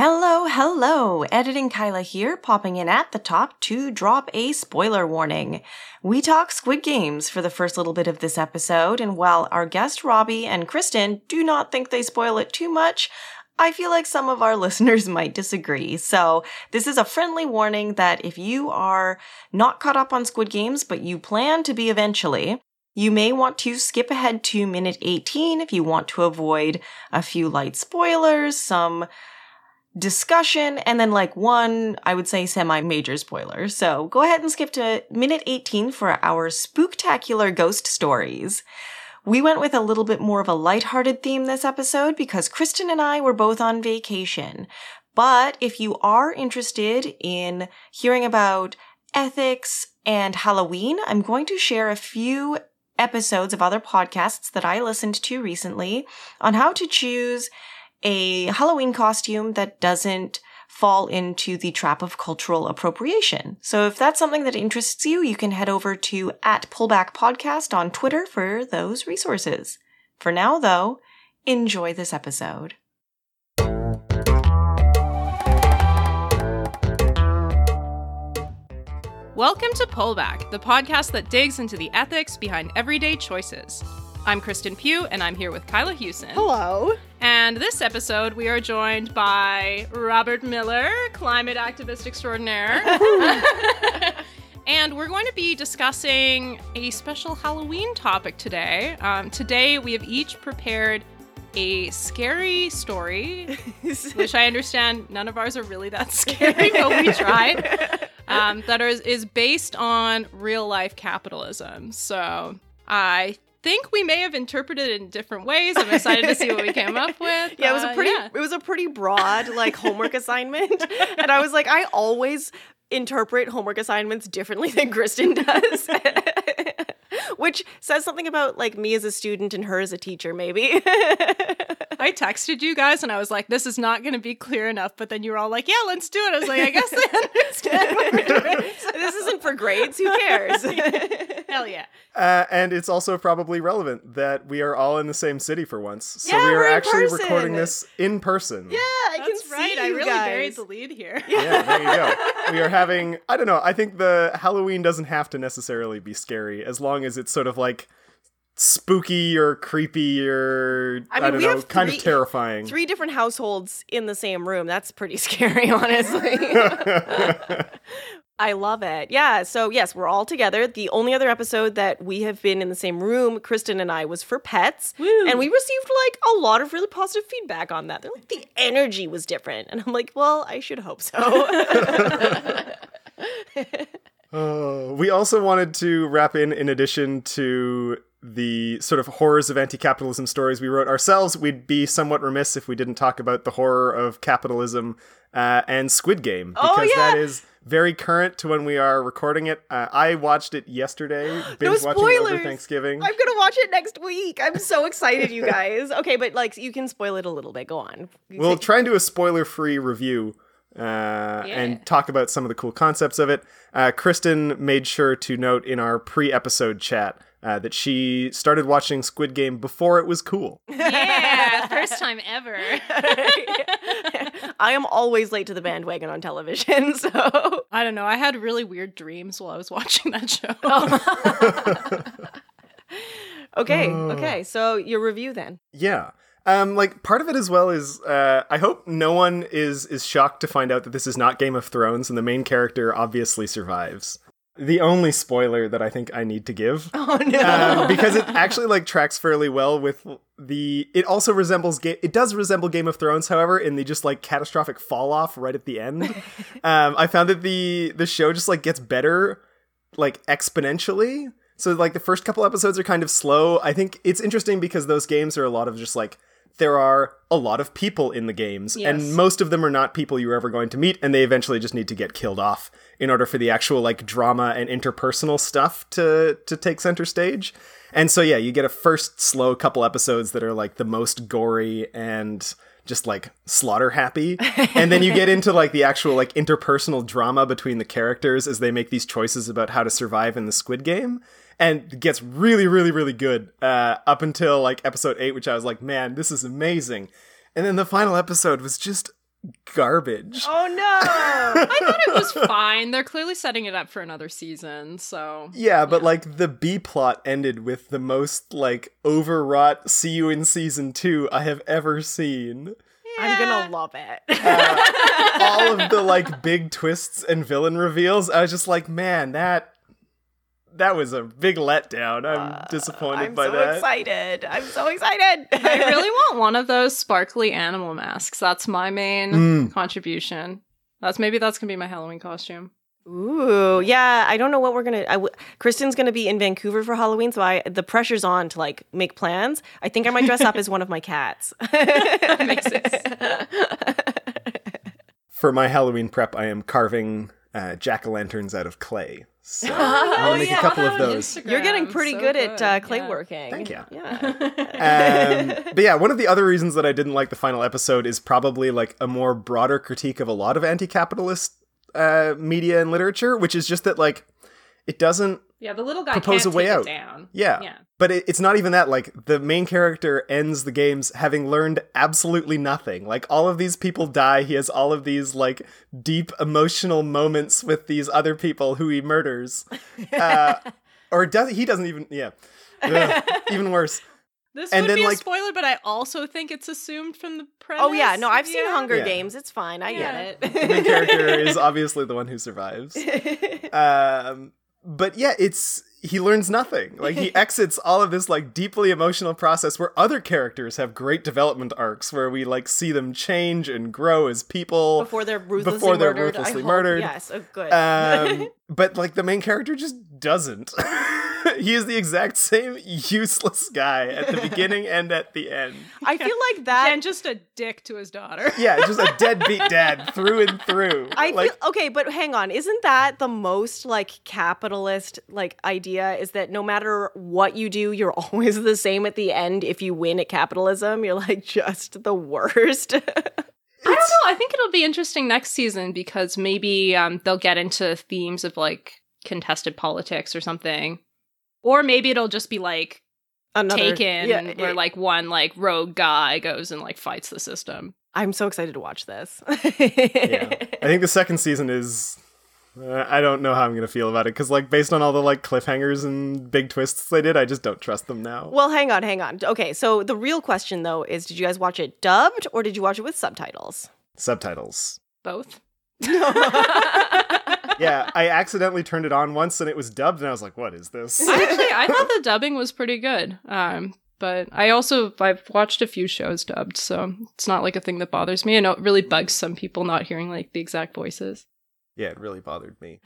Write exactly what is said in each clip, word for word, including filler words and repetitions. Hello, hello! Editing Kyla here, popping in at the top to drop a spoiler warning. We talk Squid Games for the first little bit of this episode, and while our guest Robbie and Kristen do not think they spoil it too much, I feel like some of our listeners might disagree. So this is a friendly warning that if you are not caught up on Squid Games, but you plan to be eventually, you may want to skip ahead to minute eighteen if you want to avoid a few light spoilers, some discussion, and then like one, I would say, semi-major spoiler. So go ahead and skip to minute eighteen for our spooktacular ghost stories. We went with a little bit more of a lighthearted theme this episode because Kristen and I were both on vacation. But if you are interested in hearing about ethics and Halloween, I'm going to share a few episodes of other podcasts that I listened to recently on how to choose a Halloween costume that doesn't fall into the trap of cultural appropriation. So if that's something that interests you, you can head over to at Pullback Podcast on Twitter for those resources. For now, though, enjoy this episode. Welcome to Pullback, the podcast that digs into the ethics behind everyday choices. I'm Kristen Pugh, and I'm here with Kyla Hewson. Hello. And this episode, we are joined by Robert Miller, climate activist extraordinaire. And we're going to be discussing a special Halloween topic today. Um, today, we have each prepared a scary story, which I understand none of ours are really that scary, but we tried, um, that is, is based on real-life capitalism. So I think... think we may have interpreted it in different ways. I'm excited to see what we came up with. Yeah, it was a pretty uh, yeah. it was a pretty broad like homework assignment. And I was like, I always interpret homework assignments differently than Kristen does. Which says something about like me as a student and her as a teacher, maybe. I texted you guys and I was like, this is not going to be clear enough. But then you were all like, yeah, let's do it. I was like, I guess they understand what we're doing. This isn't for grades. Who cares? Hell yeah. Uh, and it's also probably relevant that we are all in the same city for once. So yeah, we are actually person. recording this in person. Yeah, I That's can right. see I you really guys. buried the lead here. Yeah. yeah, there you go. We are having, I don't know, I think the Halloween doesn't have to necessarily be scary as long as it's sort of like spooky or creepy or I, mean, I don't know, three, kind of terrifying. Three different households in the same room. That's pretty scary, honestly. I love it. Yeah. So yes, we're all together. The only other episode that we have been in the same room, Kristen and I, was for Pets. Woo. And we received like a lot of really positive feedback on that. They're like, the energy was different. And I'm like, well, I should hope so. Oh, we also wanted to wrap in, in addition to the sort of horrors of anti-capitalism stories we wrote ourselves, we'd be somewhat remiss if we didn't talk about the horror of capitalism uh, and Squid Game. Because oh, yeah. that is very current to when we are recording it. Uh, I watched it yesterday. Binge no watching over Thanksgiving. I'm going to watch it next week. I'm so excited, you guys. Okay, but like you can spoil it a little bit. Go on. We'll try and do a spoiler-free review. Uh, yeah. And talk about some of the cool concepts of it. Uh, Kristen made sure to note in our pre-episode chat uh, that she started watching Squid Game before it was cool. Yeah, first time ever. I am always late to the bandwagon on television, so... I don't know, I had really weird dreams while I was watching that show. Oh. okay, oh. okay, so your review then. Yeah. Um, like, part of it as well is, uh, I hope no one is is shocked to find out that this is not Game of Thrones, and the main character obviously survives. The only spoiler that I think I need to give. Oh, no. Um, because it actually, like, tracks fairly well with the... It also resembles... Ga- it does resemble Game of Thrones, however, in the just, like, catastrophic fall-off right at the end. um, I found that the the show just, like, gets better, like, exponentially. So, like, the first couple episodes are kind of slow. I think it's interesting because those games are a lot of just, like... There are a lot of people in the games, yes. and most of them are not people you're ever going to meet, and they eventually just need to get killed off in order for the actual, like, drama and interpersonal stuff to, to take center stage. And so, yeah, you get a first slow couple episodes that are, like, the most gory and... just like slaughter happy. And then you get into like the actual like interpersonal drama between the characters as they make these choices about how to survive in the Squid Game. And it gets really, really, really good uh, up until like episode eight, which I was like, man, this is amazing. And then the final episode was just garbage. Oh, no. I thought it was fine. They're clearly setting it up for another season, so... Yeah, but, yeah. like, the B-plot ended with the most, like, overwrought see you in season two I have ever seen. Yeah. I'm gonna love it. Uh, all of the, like, big twists and villain reveals, I was just like, man, that... That was a big letdown. I'm uh, disappointed I'm by so that. I'm so excited. I'm so excited. I really want one of those sparkly animal masks. That's my main mm. contribution. That's maybe that's going to be my Halloween costume. Ooh, yeah. I don't know what we're going to... W- Kristen's going to be in Vancouver for Halloween, so I, the pressure's on to, like, make plans. I think I might dress up as one of my cats. That makes sense. For my Halloween prep, I am carving uh, jack-o'-lanterns out of clay. So oh, I'll make yeah, a couple of those. Instagram. You're getting pretty so good, good at uh, clay yeah. working. Thank you. Yeah. um, but yeah, one of the other reasons that I didn't like the final episode is probably like a more broader critique of a lot of anti-capitalist uh, media and literature, which is just that like it doesn't yeah the little guy propose can't a way take out. It down. Yeah. yeah, but it, it's not even that. Like the main character ends the games having learned absolutely nothing. Like all of these people die. He has all of these like. Deep emotional moments with these other people who he murders. Uh, or does he doesn't even, yeah. Ugh, even worse. This and would then, be like, a spoiler, but I also think it's assumed from the premise. Oh yeah, no, I've yeah. seen Hunger yeah. Games. It's fine, I yeah. get it. The main character is obviously the one who survives. Um, but yeah, it's, he learns nothing. Like he exits all of this like deeply emotional process where other characters have great development arcs where we like see them change and grow as people before they're ruthlessly before they're murdered. Ruthlessly murdered. Yes, oh, good. Um, but like the main character just doesn't. He is the exact same useless guy at the beginning and at the end. I feel like that... And just a dick to his daughter. Yeah, just a deadbeat dad through and through. I like, feel... Okay, but hang on. Isn't that the most, like, capitalist, like, idea is that no matter what you do, you're always the same at the end if you win at capitalism? You're, like, just the worst. I don't know. I think it'll be interesting next season because maybe um, they'll get into themes of, like, contested politics or something. Or maybe it'll just be, like, Another, Taken, yeah, it, where, like, one, like, rogue guy goes and, like, fights the system. I'm so excited to watch this. Yeah. I think the second season is... Uh, I don't know how I'm going to feel about it, because, like, based on all the, like, cliffhangers and big twists they did, I just don't trust them now. Well, hang on, hang on. Okay, so the real question, though, is did you guys watch it dubbed, or did you watch it with subtitles? Subtitles. Both. Yeah, I accidentally turned it on once and it was dubbed and I was like, what is this? Actually, I thought the dubbing was pretty good. Um, but I also, I've watched a few shows dubbed, so it's not like a thing that bothers me. I know it really bugs some people not hearing like the exact voices. Yeah, it really bothered me.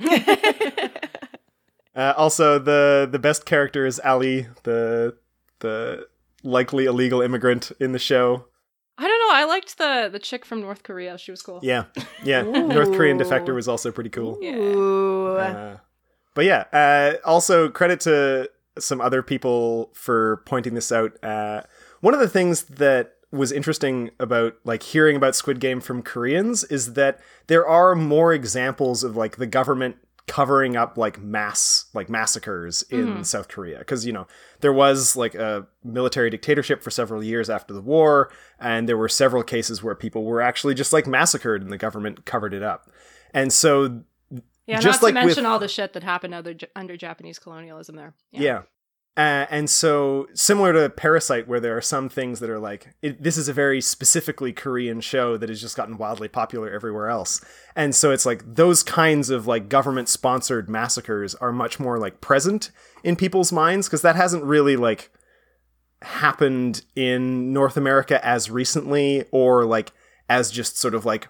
uh, also, the the best character is Ali, the the likely illegal immigrant in the show. I don't know. I liked the, the chick from North Korea. She was cool. Yeah. Yeah. Ooh. North Korean defector was also pretty cool. Ooh. Uh, but yeah. Uh, also, credit to some other people for pointing this out. Uh, one of the things that was interesting about like hearing about Squid Game from Koreans is that there are more examples of like the government covering up like mass like massacres in mm. South Korea, because you know there was like a military dictatorship for several years after the war, and there were several cases where people were actually just like massacred and the government covered it up. And so yeah, just not like to mention with, all the shit that happened under, under Japanese colonialism there. Yeah, yeah. Uh, and so similar to Parasite, where there are some things that are like it, this is a very specifically Korean show that has just gotten wildly popular everywhere else. And so it's like those kinds of like government sponsored massacres are much more like present in people's minds, because that hasn't really like happened in North America as recently, or like as just sort of like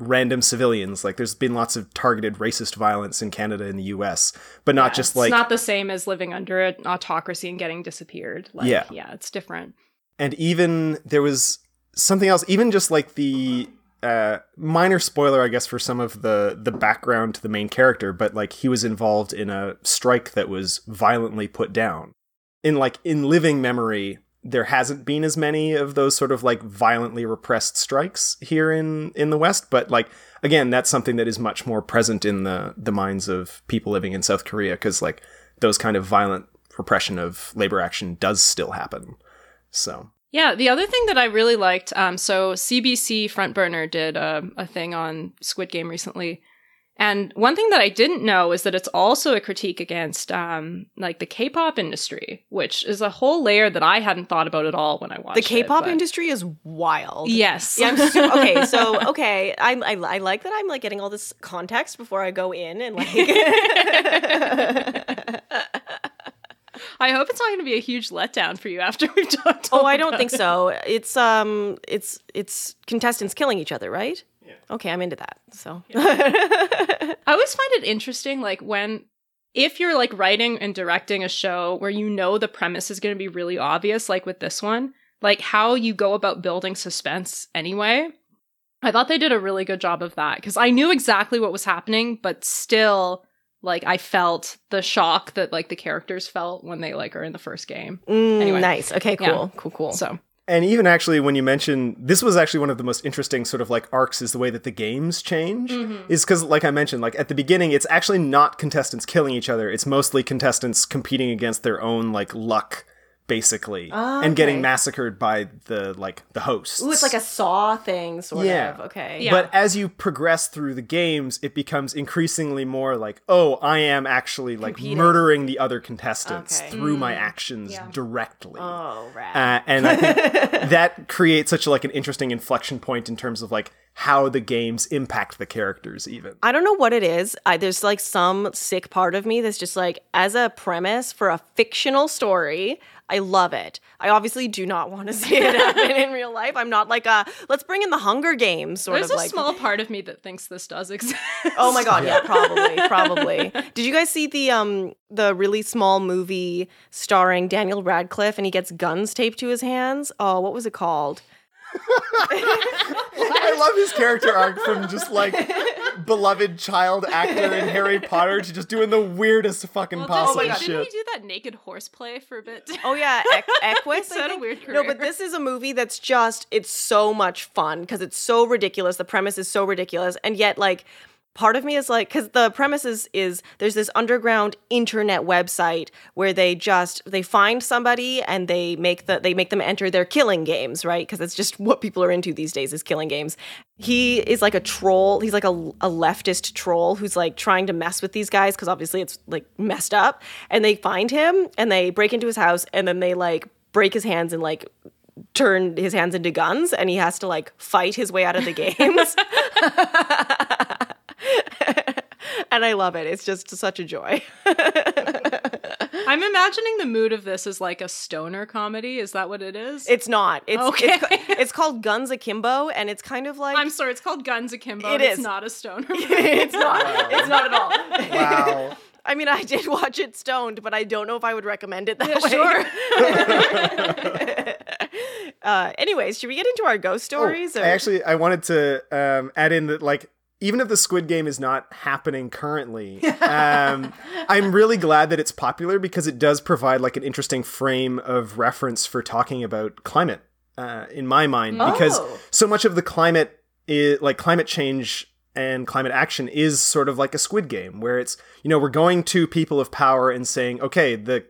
random civilians. Like there's been lots of targeted racist violence in Canada and the U S, but not yeah, just like... It's not the same as living under an autocracy and getting disappeared. Like, yeah. Yeah, it's different. And even there was something else, even just like the... Uh, minor spoiler, I guess, for some of the, the background to the main character, but like he was involved in a strike that was violently put down. In like in living memory, there hasn't been as many of those sort of like violently repressed strikes here in, in the West. But like, again, that's something that is much more present in the, the minds of people living in South Korea, because like those kind of violent repression of labor action does still happen. So... Yeah, the other thing that I really liked, um, so C B C Front Burner did uh, a thing on Squid Game recently. And one thing that I didn't know is that it's also a critique against um, like the K-pop industry, which is a whole layer that I hadn't thought about at all when I watched it. The K-pop it, industry is wild. Yes. Yeah, I'm su- okay, so okay, I, I I like that I'm like getting all this context before I go in and like. I hope it's not going to be a huge letdown for you after we've talked. Oh, I don't think it. so. It's um, it's it's contestants killing each other, right? Yeah. Okay, I'm into that. So yeah. I always find it interesting, like when if you're like writing and directing a show where you know the premise is going to be really obvious, like with this one, like how you go about building suspense anyway. I thought they did a really good job of that because I knew exactly what was happening, but still, like I felt the shock that like the characters felt when they like are in the first game. Mm, anyway, nice. Okay. Cool. Yeah. Cool. Cool. So. And even actually when you mention, this was actually one of the most interesting sort of like arcs is the way that the games change mm-hmm. is because like I mentioned, like at the beginning, it's actually not contestants killing each other. It's mostly contestants competing against their own like luck basically oh, and okay. getting massacred by the like the hosts. Ooh, it's like a Saw thing sort yeah. of. Okay. Yeah. But as you progress through the games, it becomes increasingly more like, oh, I am actually like competing. Murdering the other contestants okay. through mm. my actions yeah. directly. Oh, right. Uh, and I think that creates such a, like an interesting inflection point in terms of like how the games impact the characters even. I don't know what it is. I, there's like some sick part of me that's just like, as a premise for a fictional story, I love it. I obviously do not want to see it happen in real life. I'm not like a, let's bring in the Hunger Games sort There's of like. There's a small part of me that thinks this does exist. Oh my God, yeah, probably, probably. Did you guys see the um the really small movie starring Daniel Radcliffe and he gets guns taped to his hands? Oh, what was it called? I love his character arc from just like beloved child actor in Harry Potter to just doing the weirdest fucking well, possible oh my God. shit. Didn't he do that naked horseplay for a bit? Oh yeah, Equus. Is that a weird career? No, but this is a movie that's just, it's so much fun because it's so ridiculous. The premise is so ridiculous. And yet like part of me is like, because the premise is, is there's this underground internet website where they just, they find somebody and they make the they make them enter their killing games, right? Because that's just what people are into these days is killing games. He is like a troll. He's like a, a leftist troll who's like trying to mess with these guys because obviously it's like messed up. And they find him and they break into his house and then they like break his hands and like turn his hands into guns and he has to like fight his way out of the games. And I love it. It's just such a joy. I'm imagining the mood of this is like a stoner comedy. Is that what it is? It's not. It's, okay. it's, it's called Guns Akimbo, and it's kind of like... I'm sorry, it's called Guns Akimbo. It is. It's not a stoner movie. It's not. Wow. It's not at all. Wow. I mean, I did watch it stoned, but I don't know if I would recommend it that yeah, way. Sure. uh, anyways, should we get into our ghost stories? Oh, or? I actually, I wanted to um, add in that, like, even if the Squid Game is not happening currently, um, I'm really glad that it's popular because it does provide like an interesting frame of reference for talking about climate, uh, in my mind, oh. because so much of the climate, is, like climate change and climate action is sort of like a Squid Game where it's, you know, we're going to people of power and saying, okay, the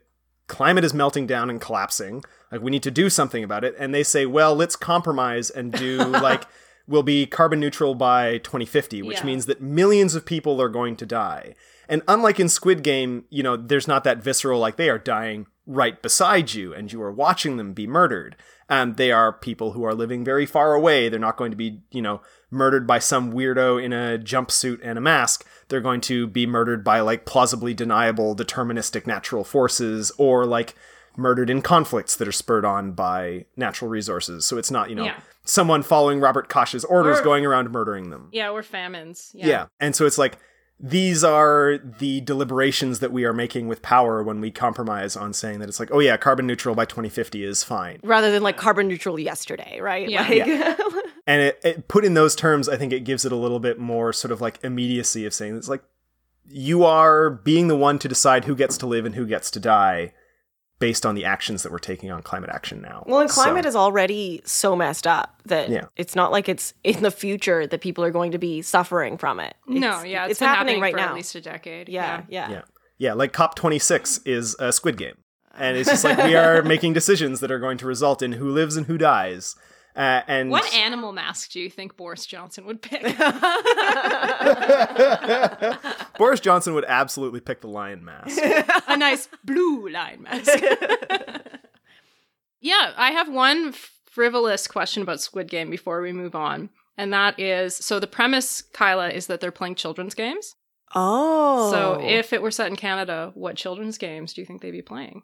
climate is melting down and collapsing. Like we need to do something about it. And they say, well, let's compromise and do like... will be carbon neutral by twenty fifty, which yeah. means that millions of people are going to die. And unlike in Squid Game, you know, there's not that visceral, like they are dying right beside you and you are watching them be murdered. Um, they are people who are living very far away. They're not going to be, you know, murdered by some weirdo in a jumpsuit and a mask. They're going to be murdered by like plausibly deniable deterministic natural forces or like murdered in conflicts that are spurred on by natural resources. So it's not, you know, yeah. someone following Robert Koch's orders or, going around murdering them. Yeah, or famines. Yeah. yeah. And so it's like, these are the deliberations that we are making with power when we compromise on saying that it's like, oh yeah, carbon neutral by twenty fifty is fine. Rather than like carbon neutral yesterday, right? Yeah. Like- yeah. And it, it put in those terms, I think it gives it a little bit more sort of like immediacy of saying it's like, you are being the one to decide who gets to live and who gets to die. Based on the actions that we're taking on climate action now. Well, and climate so. is already so messed up that yeah. it's not like it's in the future that people are going to be suffering from it. It's, no, yeah, it's, it's been happening, happening right for now. At least a decade. Yeah, yeah, yeah, yeah. Like C O P twenty-six is a Squid Game. And it's just like, we are making decisions that are going to result in who lives and who dies. Uh, and what animal mask do you think Boris Johnson would pick? Boris Johnson would absolutely pick the lion mask. A nice blue lion mask. Yeah, I have one frivolous question about Squid Game before we move on. And that is, so the premise, Kyla, is that they're playing children's games. Oh. So if it were set in Canada, what children's games do you think they'd be playing?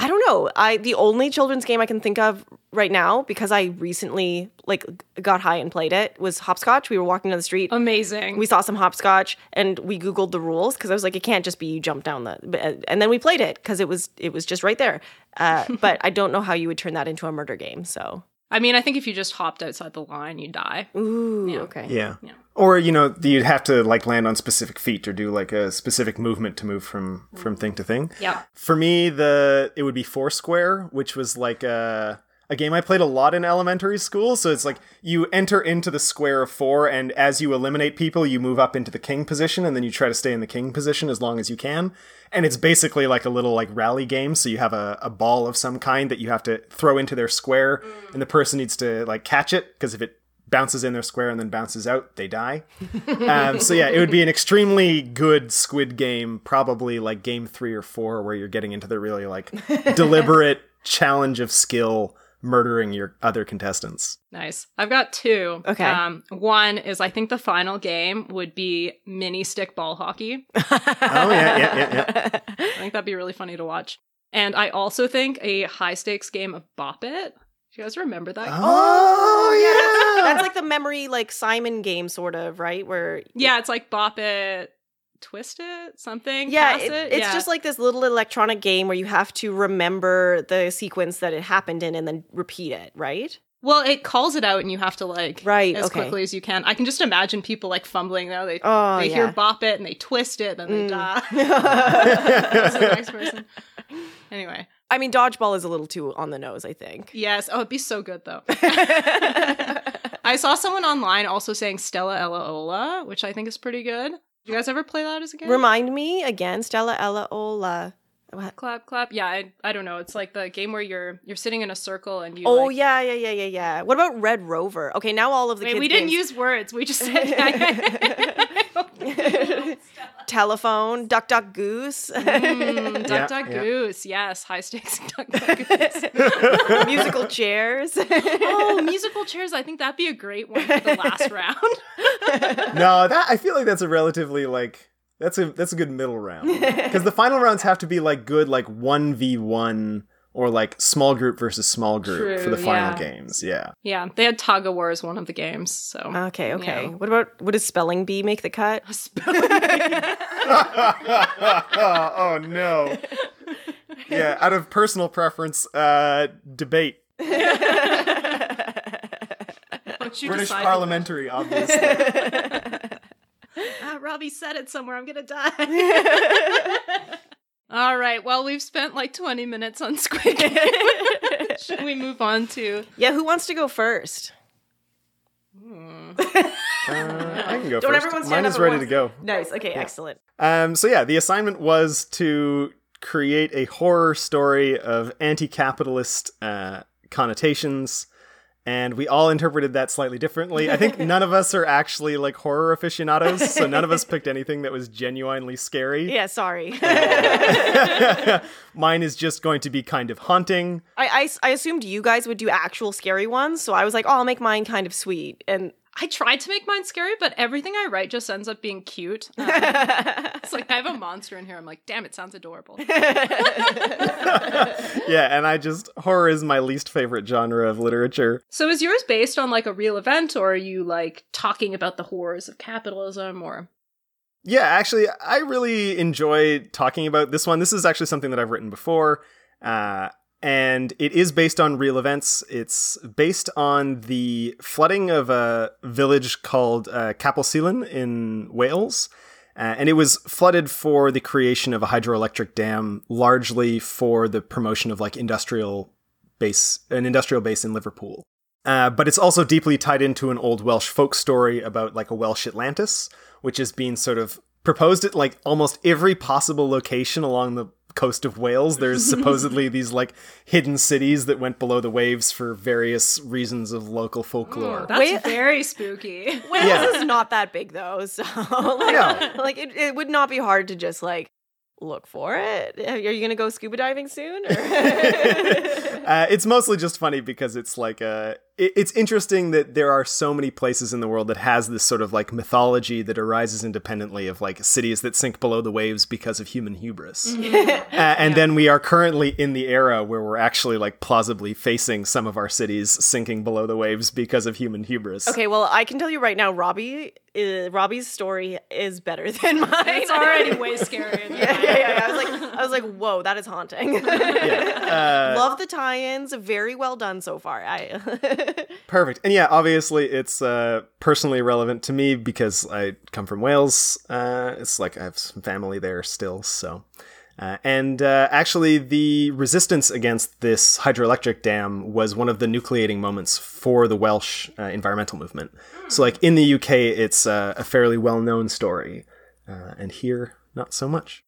I don't know. I the only children's game I can think of right now, because I recently like got high and played it, was hopscotch. We were walking down the street. Amazing. We saw some hopscotch and we Googled the rules because I was like, it can't just be you jump down the. And then we played it because it was it was just right there. Uh, but I don't know how you would turn that into a murder game. So. I mean, I think if you just hopped outside the line, you'd die. Ooh, yeah. Okay. Yeah. yeah. Or, you know, you'd have to, like, land on specific feet or do, like, a specific movement to move from, from thing to thing. Yeah. For me, the it would be Foursquare, which was, like, a, a game I played a lot in elementary school. So it's, like, you enter into the square of four, and as you eliminate people, you move up into the king position, and then you try to stay in the king position as long as you can. And it's basically like a little like rally game. So you have a, a ball of some kind that you have to throw into their square mm. and the person needs to like catch it, because if it bounces in their square and then bounces out, they die. um, so yeah, it would be an extremely good Squid Game, probably like game three or four, where you're getting into the really like deliberate challenge of skill, murdering your other contestants. Nice. I've got two. Okay. Um, one is, I think the final game would be mini stick ball hockey. Oh, yeah, yeah, yeah, yeah. I think that'd be really funny to watch. And I also think a high stakes game of Bop It. Do you guys remember that? Oh, yeah. That's like the memory, like Simon game sort of, right? Where Yeah, it's like Bop It. Twist it, something. Yeah, it, it. it's yeah. just like this little electronic game where you have to remember the sequence that it happened in and then repeat it, right? Well, it calls it out and you have to like right, as okay. quickly as you can. I can just imagine people like fumbling though. They oh, they yeah. hear Bop It and they twist it, then they mm. die. That's the next person. Anyway. I mean, dodgeball is a little too on the nose, I think. Yes. Oh, it'd be so good though. I saw someone online also saying Stella Ella Ola, which I think is pretty good. You guys ever play that as a game? Remind me again, Stella Ella Ola. What? Clap, clap. Yeah, I, I don't know. It's like the game where you're you're sitting in a circle and you. Oh like... yeah, yeah, yeah, yeah, yeah. What about Red Rover? Okay, now all of the. Wait, kids we didn't games... use words. We just said telephone, duck, duck, goose, mm, duck, yeah, duck, yeah. goose. Yes, high stakes, duck, duck, goose. Musical chairs. Oh, musical chairs. I think that'd be a great one for the last round. No, that I feel like that's a relatively like. That's a that's a good middle round. Because the final rounds have to be like good like one v one or like small group versus small group True, for the final yeah. games. Yeah. Yeah. They had tug of war as one of the games. So Okay, okay. Yeah. What about what does spelling bee make the cut? A spelling bee. oh, oh no. Yeah, out of personal preference, uh, debate. British parliamentary, that? Obviously. Uh, Robbie said it somewhere. I'm going to die. All right. Well, we've spent like twenty minutes on Squid Game. Should we move on to... Yeah, who wants to go first? Hmm. uh, I can go Don't first. Mine is ready wants... to go. Nice. Okay, yeah. Excellent. Um, so yeah, the assignment was to create a horror story of anti-capitalist uh, connotations. And we all interpreted that slightly differently. I think none of us are actually like horror aficionados, so none of us picked anything that was genuinely scary. Yeah, sorry. Mine is just going to be kind of haunting. I, I, I assumed you guys would do actual scary ones, so I was like, oh, I'll make mine kind of sweet. And I tried to make mine scary, but everything I write just ends up being cute. Um, it's like I have a monster in here. I'm like, damn, it sounds adorable. Yeah, and I just, horror is my least favorite genre of literature. So is yours based on like a real event, or are you like talking about the horrors of capitalism or... Yeah, actually, I really enjoy talking about this one. This is actually something that I've written before. Uh... And it is based on real events. It's based on the flooding of a village called uh, Capel Celyn in Wales. Uh, and it was flooded for the creation of a hydroelectric dam, largely for the promotion of like industrial base, an industrial base in Liverpool. Uh, but it's also deeply tied into an old Welsh folk story about like a Welsh Atlantis, which is being sort of proposed at like almost every possible location along the coast of Wales. There's supposedly these like hidden cities that went below the waves for various reasons of local folklore. Ooh, that's Wales- very spooky. Wales yeah. is not that big though, so like, no. like it, it would not be hard to just like look for it. Are you gonna go scuba diving soon? Or? uh, it's mostly just funny because it's like a. It, it's interesting that there are so many places in the world that has this sort of like mythology that arises independently of like cities that sink below the waves because of human hubris. uh, and yeah. then we are currently in the era where we're actually like plausibly facing some of our cities sinking below the waves because of human hubris. Okay, well, I can tell you right now, Robbie. Uh, Robbie's story is better than mine. It's already way scarier. Than yeah, mine. yeah, yeah, yeah. I was like, I was like, whoa, that is haunting. yeah. uh, Love the tie-ins. Very well done so far. I perfect. And yeah, obviously, it's uh, personally relevant to me because I come from Wales. Uh, it's like I have some family there still, so. Uh, and uh, actually, the resistance against this hydroelectric dam was one of the nucleating moments for the Welsh uh, environmental movement. So, like, in the U K, it's uh, a fairly well-known story. Uh, and here, not so much.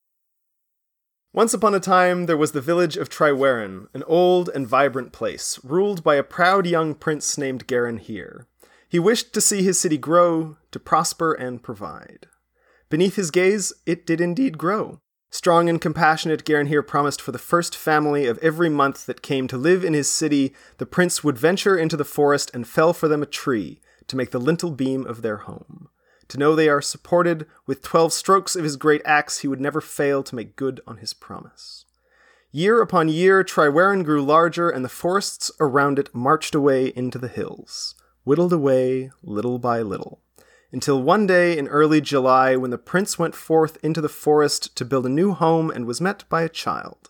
Once upon a time, there was the village of Tryweryn, an old and vibrant place, ruled by a proud young prince named Garenhir. He wished to see his city grow, to prosper and provide. Beneath his gaze, it did indeed grow. Strong and compassionate, Garenhir promised for the first family of every month that came to live in his city, the prince would venture into the forest and fell for them a tree to make the lintel beam of their home. To know they are supported with twelve strokes of his great axe, he would never fail to make good on his promise. Year upon year, Tryweryn grew larger, and the forests around it marched away into the hills, whittled away little by little. Until one day in early July, when the prince went forth into the forest to build a new home and was met by a child.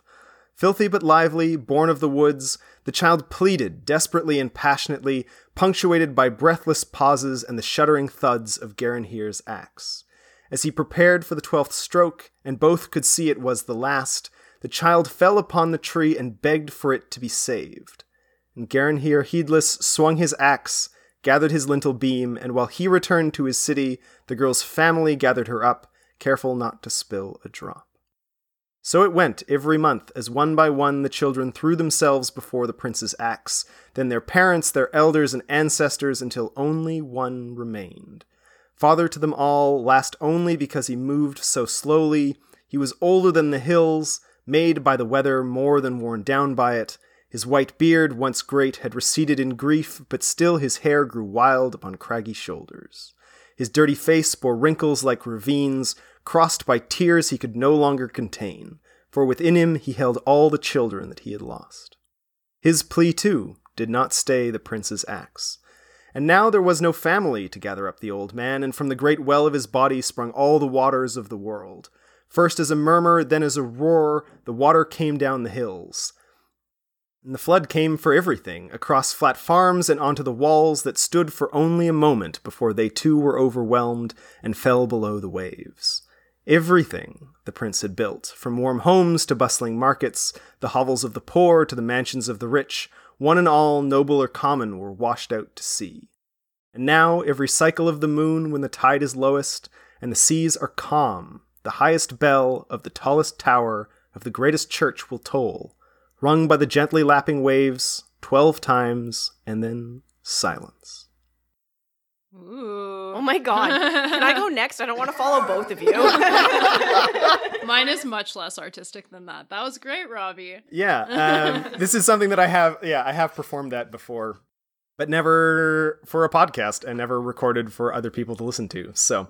Filthy but lively, born of the woods, the child pleaded desperately and passionately, punctuated by breathless pauses and the shuddering thuds of Garenhir's axe. As he prepared for the twelfth stroke, and both could see it was the last, the child fell upon the tree and begged for it to be saved. And Garenhir, heedless, swung his axe, gathered his lintel beam, and while he returned to his city, the girl's family gathered her up, careful not to spill a drop. So it went every month, as one by one the children threw themselves before the prince's axe, then their parents, their elders, and ancestors, until only one remained. Father to them all, last only because he moved so slowly, he was older than the hills, made by the weather more than worn down by it. His white beard, once great, had receded in grief, but still his hair grew wild upon craggy shoulders. His dirty face bore wrinkles like ravines, crossed by tears he could no longer contain, for within him he held all the children that he had lost. His plea, too, did not stay the prince's axe. And now there was no family to gather up the old man, and from the great well of his body sprung all the waters of the world. First as a murmur, then as a roar, the water came down the hills. And the flood came for everything, across flat farms and onto the walls that stood for only a moment before they too were overwhelmed and fell below the waves. Everything the prince had built, from warm homes to bustling markets, the hovels of the poor to the mansions of the rich, one and all, noble or common, were washed out to sea. And now, every cycle of the moon, when the tide is lowest and the seas are calm, the highest bell of the tallest tower of the greatest church will toll, rung by the gently lapping waves twelve times, and then silence. Ooh. Oh my god. Can I go next? I don't want to follow both of you. Mine is much less artistic than that. That was great, Robbie. Yeah. Um, this is something that I have, yeah, I have performed at before, but never for a podcast and never recorded for other people to listen to, so...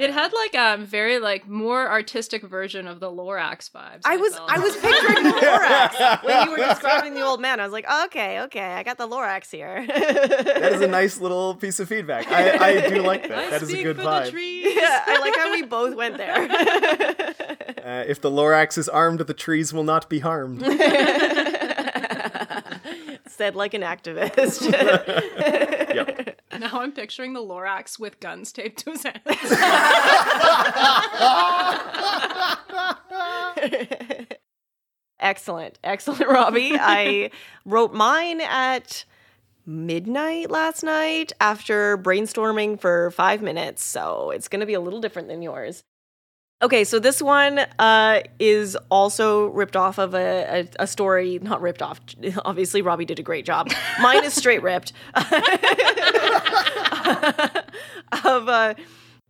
It had like a very like more artistic version of the Lorax vibes. I, I was felt. I was picturing Lorax when you were describing the old man. I was like, oh, okay, okay, I got the Lorax here. That is a nice little piece of feedback. I, I do like that. I that is a good vibe. Yeah, I like how we both went there. Uh, if the Lorax is armed, the trees will not be harmed. Said like an activist. Yep. Now I'm picturing the Lorax with guns taped to his hands. Excellent. Excellent, Robbie. I wrote mine at midnight last night after brainstorming for five minutes, so it's going to be a little different than yours. Okay, so this one uh, is also ripped off of a, a, a story. Not ripped off. Obviously, Robbie did a great job. Mine is straight ripped. of uh,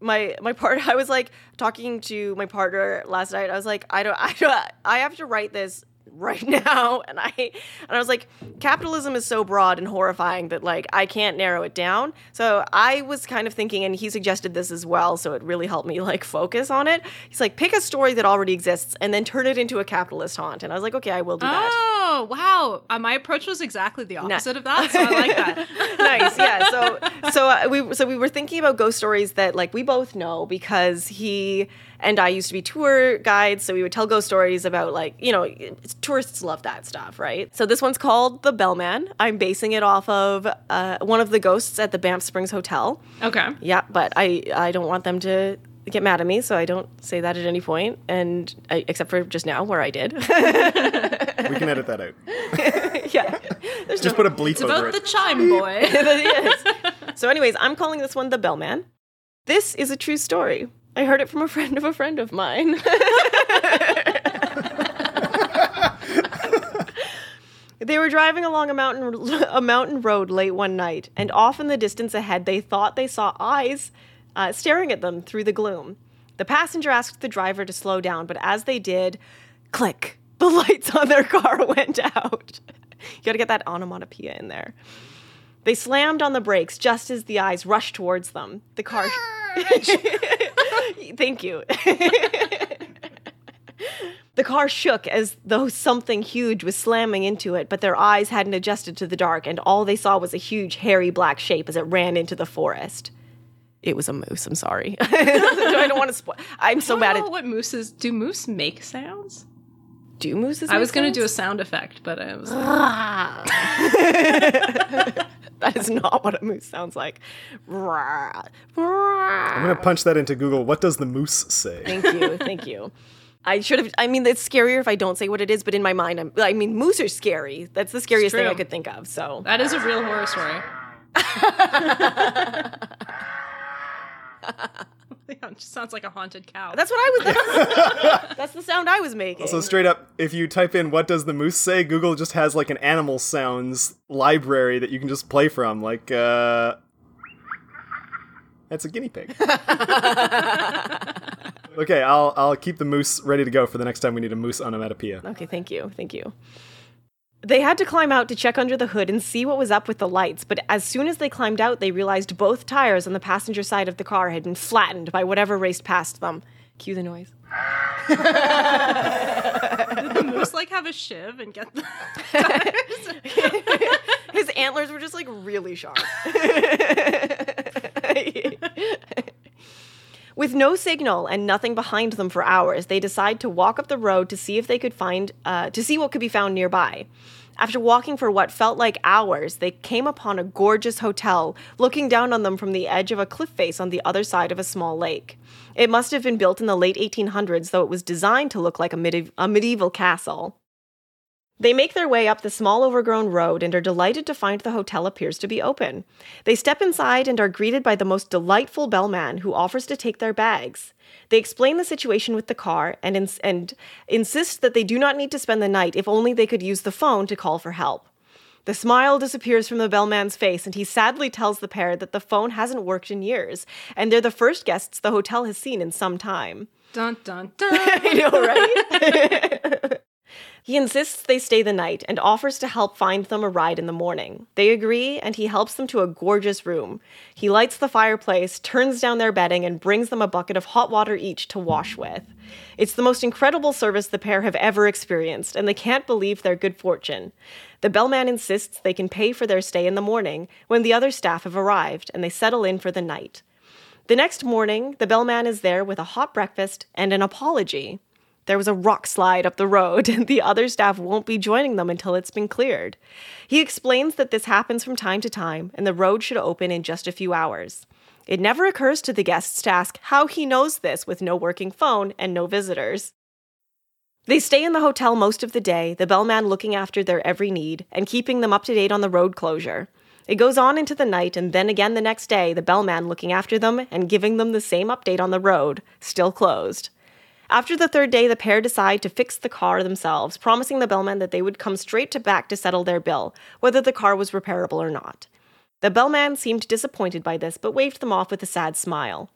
my my part, I was like talking to my partner last night. I was like, I don't, I don't, I have to write this right now. And I and I was like, capitalism is so broad and horrifying that like I can't narrow it down. So I was kind of thinking, and he suggested this as well, so it really helped me like focus on it. He's like, pick a story that already exists and then turn it into a capitalist haunt. And I was like, okay, I will do that. Oh, wow. Uh, my approach was exactly the opposite nah. of that, so I like that. Nice, yeah. So so uh, we so we were thinking about ghost stories that like we both know, because he and I used to be tour guides, so we would tell ghost stories about, like, you know, tourists love that stuff, right? So this one's called The Bellman. I'm basing it off of uh, one of the ghosts at the Banff Springs Hotel. Okay. Yeah, but I, I don't want them to get mad at me, so I don't say that at any point, and I, except for just now where I did. We can edit that out. Yeah. Just no, put a bleep over it. It's about the chime boy. Yes. So anyways, I'm calling this one The Bellman. This is a true story. I heard it from a friend of a friend of mine. They were driving along a mountain a mountain road late one night, and off in the distance ahead, they thought they saw eyes uh, staring at them through the gloom. The passenger asked the driver to slow down, but as they did, click, the lights on their car went out. You got to get that onomatopoeia in there. They slammed on the brakes just as the eyes rushed towards them. The car... Thank you. The car shook as though something huge was slamming into it, but their eyes hadn't adjusted to the dark, and all they saw was a huge, hairy black shape as it ran into the forest. It was a moose. I'm sorry. So I don't want to spoil. I'm so bad at what mooses do. Moose make sounds. Do mooses? I was going to do a sound effect, but I was. Like... That is not what a moose sounds like. I'm going to punch that into Google. What does the moose say? Thank you. Thank you. I should have, I mean, it's scarier if I don't say what it is, but in my mind, I'm, I mean, moose are scary. That's the scariest thing I could think of, so. That is a real horror story. Yeah, it just sounds like a haunted cow. That's what I was, that's, that's the sound I was making. Also, straight up, if you type in, what does the moose say? Google just has, like, an animal sounds library that you can just play from, like, uh, that's a guinea pig. Okay, I'll I'll keep the moose ready to go for the next time we need a moose onomatopoeia. Okay, thank you, thank you. They had to climb out to check under the hood and see what was up with the lights, but as soon as they climbed out, they realized both tires on the passenger side of the car had been flattened by whatever raced past them. Cue the noise. Did the moose, like, have a shiv and get the tires? His antlers were just, like, really sharp. With no signal and nothing behind them for hours, they decide to walk up the road to see if they could find, uh, to see what could be found nearby. After walking for what felt like hours, they came upon a gorgeous hotel, looking down on them from the edge of a cliff face on the other side of a small lake. It must have been built in the late eighteen hundreds, though it was designed to look like a, medi- a medieval castle. They make their way up the small overgrown road and are delighted to find the hotel appears to be open. They step inside and are greeted by the most delightful bellman, who offers to take their bags. They explain the situation with the car and, ins- and insist that they do not need to spend the night if only they could use the phone to call for help. The smile disappears from the bellman's face, and he sadly tells the pair that the phone hasn't worked in years, and they're the first guests the hotel has seen in some time. Dun, dun, dun. I know, right? He insists they stay the night and offers to help find them a ride in the morning. They agree, and he helps them to a gorgeous room. He lights the fireplace, turns down their bedding, and brings them a bucket of hot water each to wash with. It's the most incredible service the pair have ever experienced, and they can't believe their good fortune. The bellman insists they can pay for their stay in the morning when the other staff have arrived, and they settle in for the night. The next morning, the bellman is there with a hot breakfast and an apology. There was a rock slide up the road, and the other staff won't be joining them until it's been cleared. He explains that this happens from time to time, and the road should open in just a few hours. It never occurs to the guests to ask how he knows this with no working phone and no visitors. They stay in the hotel most of the day, the bellman looking after their every need and keeping them up to date on the road closure. It goes on into the night, and then again the next day, the bellman looking after them and giving them the same update on the road, still closed. After the third day, the pair decide to fix the car themselves, promising the bellman that they would come straight to back to settle their bill, whether the car was repairable or not. The bellman seemed disappointed by this, but waved them off with a sad smile.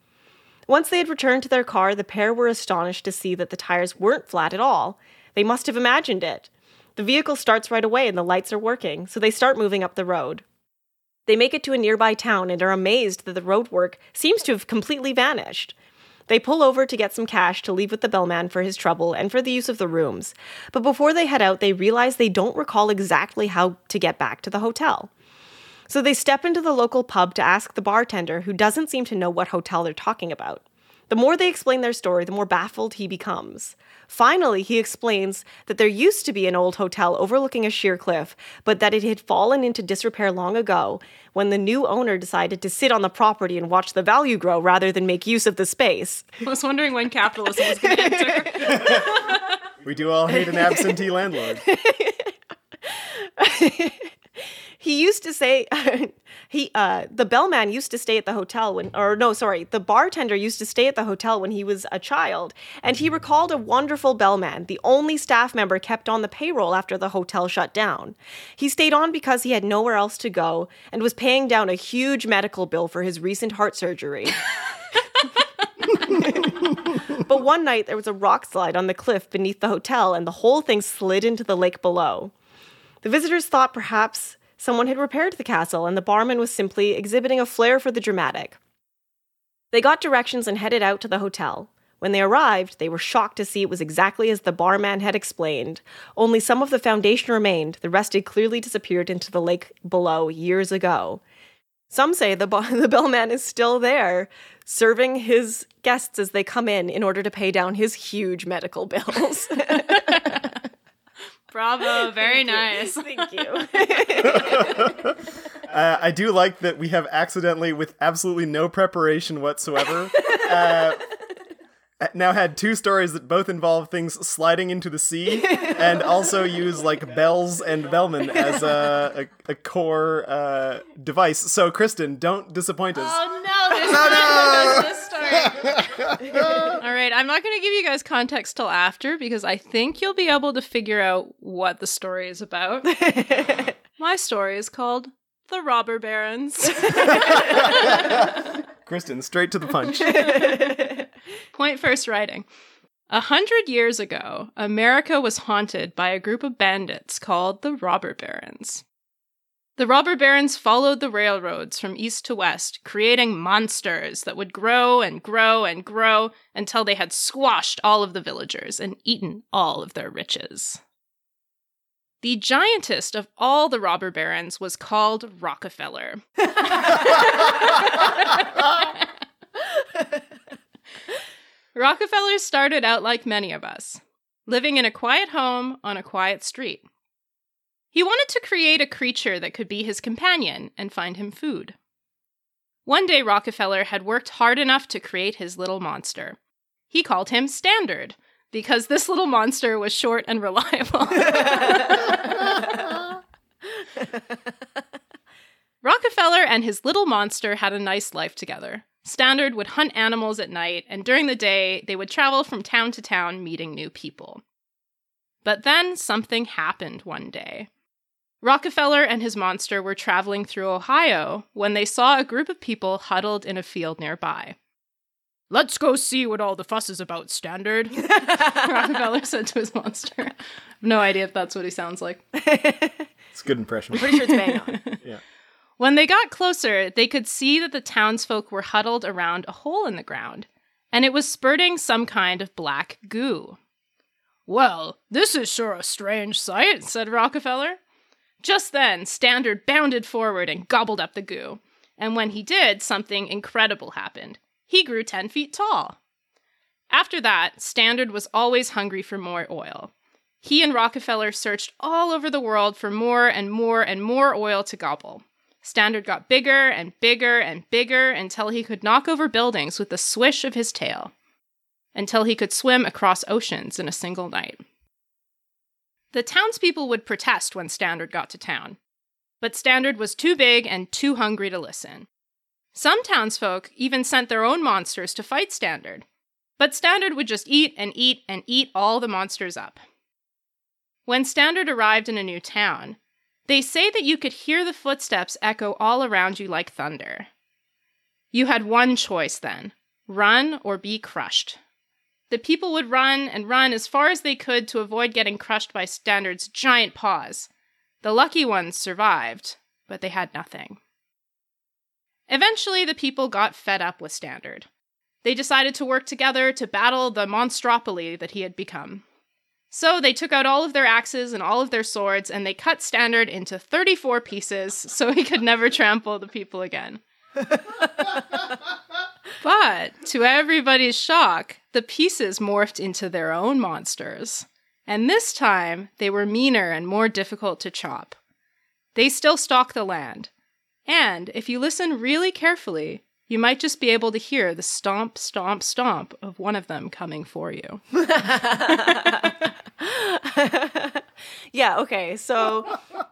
Once they had returned to their car, the pair were astonished to see that the tires weren't flat at all. They must have imagined it. The vehicle starts right away and the lights are working, so they start moving up the road. They make it to a nearby town and are amazed that the roadwork seems to have completely vanished. They pull over to get some cash to leave with the bellman for his trouble and for the use of the rooms, but before they head out, they realize they don't recall exactly how to get back to the hotel. So they step into the local pub to ask the bartender, who doesn't seem to know what hotel they're talking about. The more they explain their story, the more baffled he becomes. Finally, he explains that there used to be an old hotel overlooking a sheer cliff, but that it had fallen into disrepair long ago when the new owner decided to sit on the property and watch the value grow rather than make use of the space. I was wondering when capitalism was going to enter. We do all hate an absentee landlord. He used to say, he uh, the bellman used to stay at the hotel when, or no, sorry, the bartender used to stay at the hotel when he was a child, and he recalled a wonderful bellman, the only staff member kept on the payroll after the hotel shut down. He stayed on because he had nowhere else to go and was paying down a huge medical bill for his recent heart surgery. But one night there was a rock slide on the cliff beneath the hotel, and the whole thing slid into the lake below. The visitors thought perhaps someone had repaired the castle, and the barman was simply exhibiting a flair for the dramatic. They got directions and headed out to the hotel. When they arrived, they were shocked to see it was exactly as the barman had explained. Only some of the foundation remained. The rest had clearly disappeared into the lake below years ago. Some say the, bar- the bellman is still there, serving his guests as they come in in order to pay down his huge medical bills. Bravo, very nice. Thank you. uh, I do like that we have accidentally, with absolutely no preparation whatsoever, uh, now had two stories that both involve things sliding into the sea and also use, like, bells and bellmen as a, a, a core uh, device. So, Kristen, don't disappoint us. Oh, no, there's no, no, no. This story. All right, I'm not going to give you guys context till after, because I think you'll be able to figure out what the story is about. My story is called The Robber Barons. Kristen, straight to the punch. Point first writing. A hundred years ago, America was haunted by a group of bandits called the Robber Barons. The Robber Barons followed the railroads from east to west, creating monsters that would grow and grow and grow until they had squashed all of the villagers and eaten all of their riches. The giantest of all the Robber Barons was called Rockefeller. Rockefeller started out like many of us, living in a quiet home on a quiet street. He wanted to create a creature that could be his companion and find him food. One day, Rockefeller had worked hard enough to create his little monster. He called him Standard, because this little monster was short and reliable. Rockefeller and his little monster had a nice life together. Standard would hunt animals at night, and during the day, they would travel from town to town meeting new people. But then something happened one day. Rockefeller and his monster were traveling through Ohio when they saw a group of people huddled in a field nearby. "Let's go see what all the fuss is about, Standard," Rockefeller said to his monster. No idea if that's what he sounds like. It's a good impression. I'm pretty sure it's bang on. Yeah. When they got closer, they could see that the townsfolk were huddled around a hole in the ground, and it was spurting some kind of black goo. "Well, this is sure a strange sight," said Rockefeller. Just then, Standard bounded forward and gobbled up the goo, and when he did, something incredible happened. He grew ten feet tall. After that, Standard was always hungry for more oil. He and Rockefeller searched all over the world for more and more and more oil to gobble. Standard got bigger and bigger and bigger until he could knock over buildings with the swish of his tail, until he could swim across oceans in a single night. The townspeople would protest when Standard got to town, but Standard was too big and too hungry to listen. Some townsfolk even sent their own monsters to fight Standard, But Standard would just eat and eat and eat all the monsters up. When Standard arrived in a new town, they say that you could hear the footsteps echo all around you like thunder. You had one choice then, run or be crushed. The people would run and run as far as they could to avoid getting crushed by Standard's giant paws. The lucky ones survived, but they had nothing. Eventually, the people got fed up with Standard. They decided to work together to battle the monstropoly that he had become. So they took out all of their axes and all of their swords, and they cut Standard into thirty-four pieces so he could never trample the people again. But, to everybody's shock, the pieces morphed into their own monsters. And this time, they were meaner and more difficult to chop. They still stalk the land. And, if you listen really carefully, you might just be able to hear the stomp, stomp, stomp of one of them coming for you. Yeah, okay, so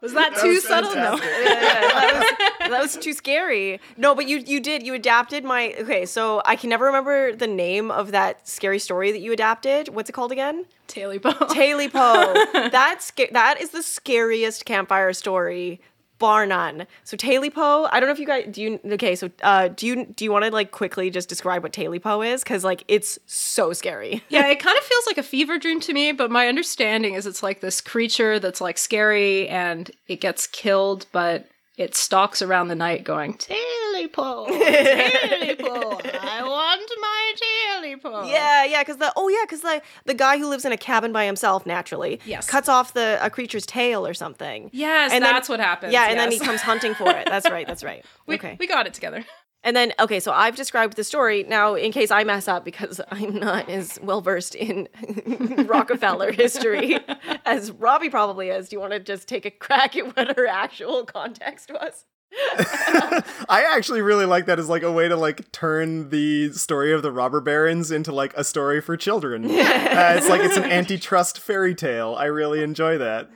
was that, that too was subtle? No. Yeah, yeah, that, was, that was too scary. No, but you you did, you adapted my, okay, so I can never remember the name of that scary story that you adapted. What's it called again? Tailypo. Tailypo. That's sca- that is the scariest campfire story, bar none. So Tailypo, I don't know if you guys do you okay, so uh do you do you want to like quickly just describe what Tailypo is, cuz like it's so scary. Yeah, it kind of feels like a fever dream to me, but my understanding is it's like this creature that's like scary and it gets killed, but it stalks around the night going, Tailypo, Tailypo, I want my Tailypo. Yeah, yeah, because the, oh yeah, because the, the guy who lives in a cabin by himself, naturally, yes, cuts off the a creature's tail or something. Yes, and that's then, what happens. Yeah, and yes, then he comes hunting for it. That's right, that's right. we, okay. we got it together. And then, okay, so I've described the story. Now, in case I mess up, because I'm not as well-versed in Rockefeller history as Robbie probably is, do you want to just take a crack at what her actual context was? I actually really like that as like a way to like turn the story of the robber barons into like a story for children. Uh, it's like it's an antitrust fairy tale. I really enjoy that.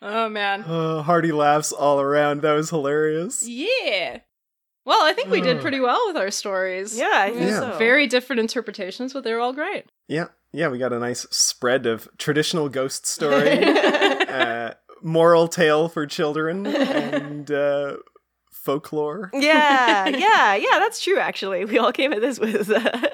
Oh, man. Uh, hearty laughs all around. That was hilarious. Yeah. Well, I think we did pretty well with our stories. Yeah, I think yeah. so. Very different interpretations, but they were all great. Yeah. Yeah, we got a nice spread of traditional ghost story, uh, moral tale for children, and uh, folklore. Yeah, yeah, yeah, that's true, actually. We all came at this with... Uh...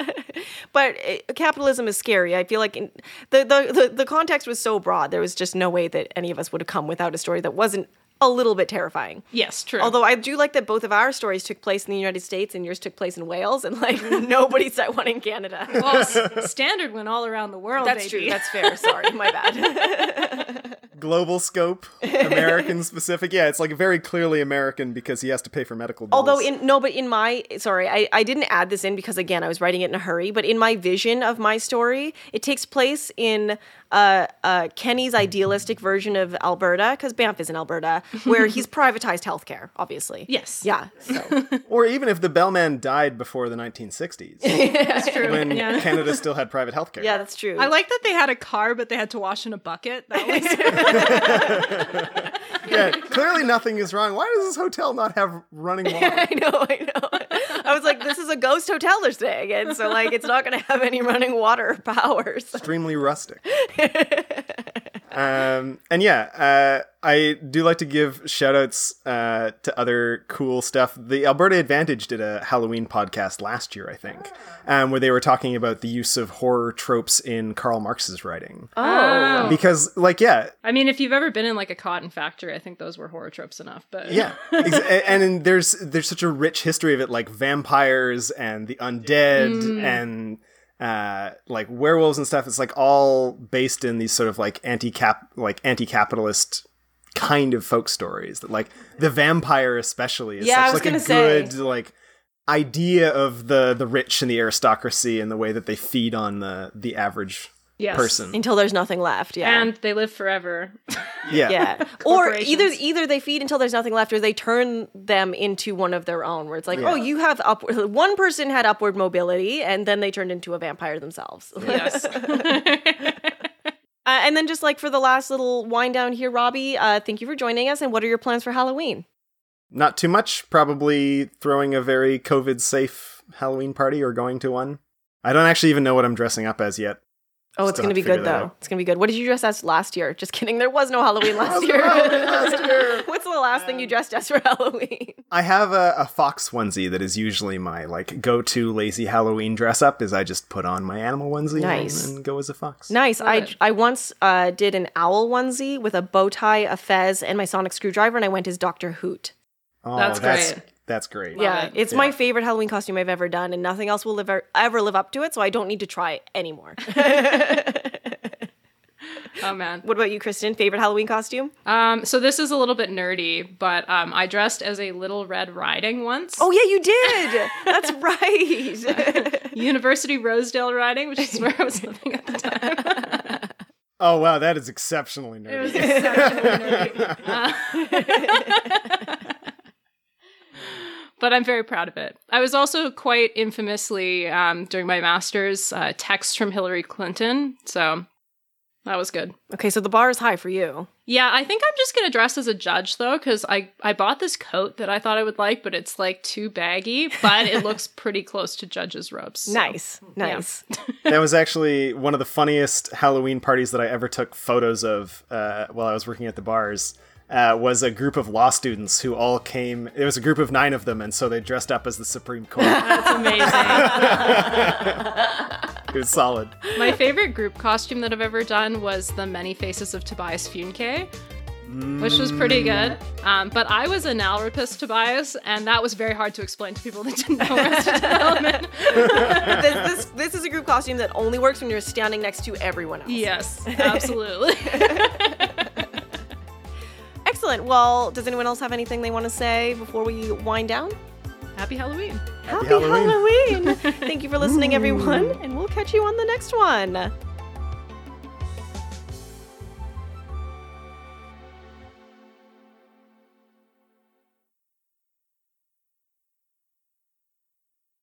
But it, capitalism is scary. I feel like in, the, the, the, the context was so broad, there was just no way that any of us would have come without a story that wasn't a little bit terrifying. Yes, true. Although I do like that both of our stories took place in the United States and yours took place in Wales, and like nobody set one in Canada. Well, s- Standard went all around the world, That's baby. True. That's fair. Sorry, my bad. Global scope, American specific. Yeah, it's like very clearly American because he has to pay for medical bills. Although in no, but in my sorry, I, I didn't add this in because again I was writing it in a hurry. But in my vision of my story, it takes place in uh, uh, Kenny's idealistic version of Alberta, because Banff is in Alberta, where he's privatized healthcare, obviously. Yes. Yeah. So. Or even if the bellman died before the nineteen sixties, that's true. When yeah. Canada still had private healthcare. Yeah, that's true. I like that they had a car, but they had to wash in a bucket. That was. Yeah, clearly nothing is wrong. Why does this hotel not have running water? Yeah, I know, I know. I was like, this is a ghost hotel they're staying in, so like, it's not going to have any running water or power. So. Extremely rustic. um, and yeah, uh, I do like to give shout-outs uh, to other cool stuff. The Alberta Advantage did a Halloween podcast last year, I think, um, where they were talking about the use of horror tropes in Karl Marx's writing. Oh. Because, like, yeah. I mean, if you've ever been in, like, a cotton factory, I think those were horror tropes enough, but... Yeah. Ex- and there's there's such a rich history of it, like, vampires and the undead mm. and... Uh, like werewolves and stuff. It's like all based in these sort of like anti-cap, like anti-capitalist kind of folk stories. That like the vampire especially is yeah, such like a say. good like idea of the the rich and the aristocracy and the way that they feed on the the average yes. person until there's nothing left. Yeah, and they live forever. yeah, yeah. Or either either they feed until there's nothing left, or they turn them into one of their own. Where it's like, yeah. oh, you have upward. One person had upward mobility, and then they turned into a vampire themselves. Yes. uh, and then just like for the last little wind down here, Robbie, uh, thank you for joining us. And what are your plans for Halloween? Not too much. Probably throwing a very COVID safe Halloween party or going to one. I don't actually even know what I'm dressing up as yet. Oh, it's going to be good, though. It's going to be good. What did you dress as last year? Just kidding. There was no Halloween last year. Halloween last year. What's the last um, thing you dressed as for Halloween? I have a, a fox onesie that is usually my like go-to lazy Halloween dress-up is I just put on my animal onesie nice. and, and go as a fox. Nice. Love I it. I once uh, did an owl onesie with a bow tie, a fez, and my sonic screwdriver, and I went as Doctor Hoot. Oh, that's, that's great. That's great. Love yeah, it. it's yeah. my favorite Halloween costume I've ever done, and nothing else will ever, ever live up to it, so I don't need to try it anymore. Oh, man. What about you, Kristen? Favorite Halloween costume? Um, so this is a little bit nerdy, but um, I dressed as a Little Red Riding once. Oh, yeah, you did! That's right! uh, University Rosedale Riding, which is where I was living at the time. Oh, wow, that is exceptionally nerdy. It was exceptionally nerdy. Uh, But I'm very proud of it. I was also quite infamously, um, during my master's, uh, text from Hillary Clinton. So that was good. Okay, so the bar is high for you. Yeah, I think I'm just going to dress as a judge, though, because I, I bought this coat that I thought I would like, but it's, like, too baggy. But it looks pretty close to judge's robes. So. Nice, nice. Yeah. That was actually one of the funniest Halloween parties that I ever took photos of uh, while I was working at the bars. Uh, was a group of law students who all came. It was a group of nine of them, and so they dressed up as the Supreme Court. That's amazing. It was solid. My favorite group costume that I've ever done was the Many Faces of Tobias Funke, mm. which was pretty good. Um, but I was an alropist Tobias, and that was very hard to explain to people that didn't know Arrested Development. this, this, this is a group costume that only works when you're standing next to everyone else. Yes, absolutely. Excellent. Well, does anyone else have anything they want to say before we wind down? Happy Halloween. Happy, Happy Halloween. Halloween. Thank you for listening, everyone, and we'll catch you on the next one.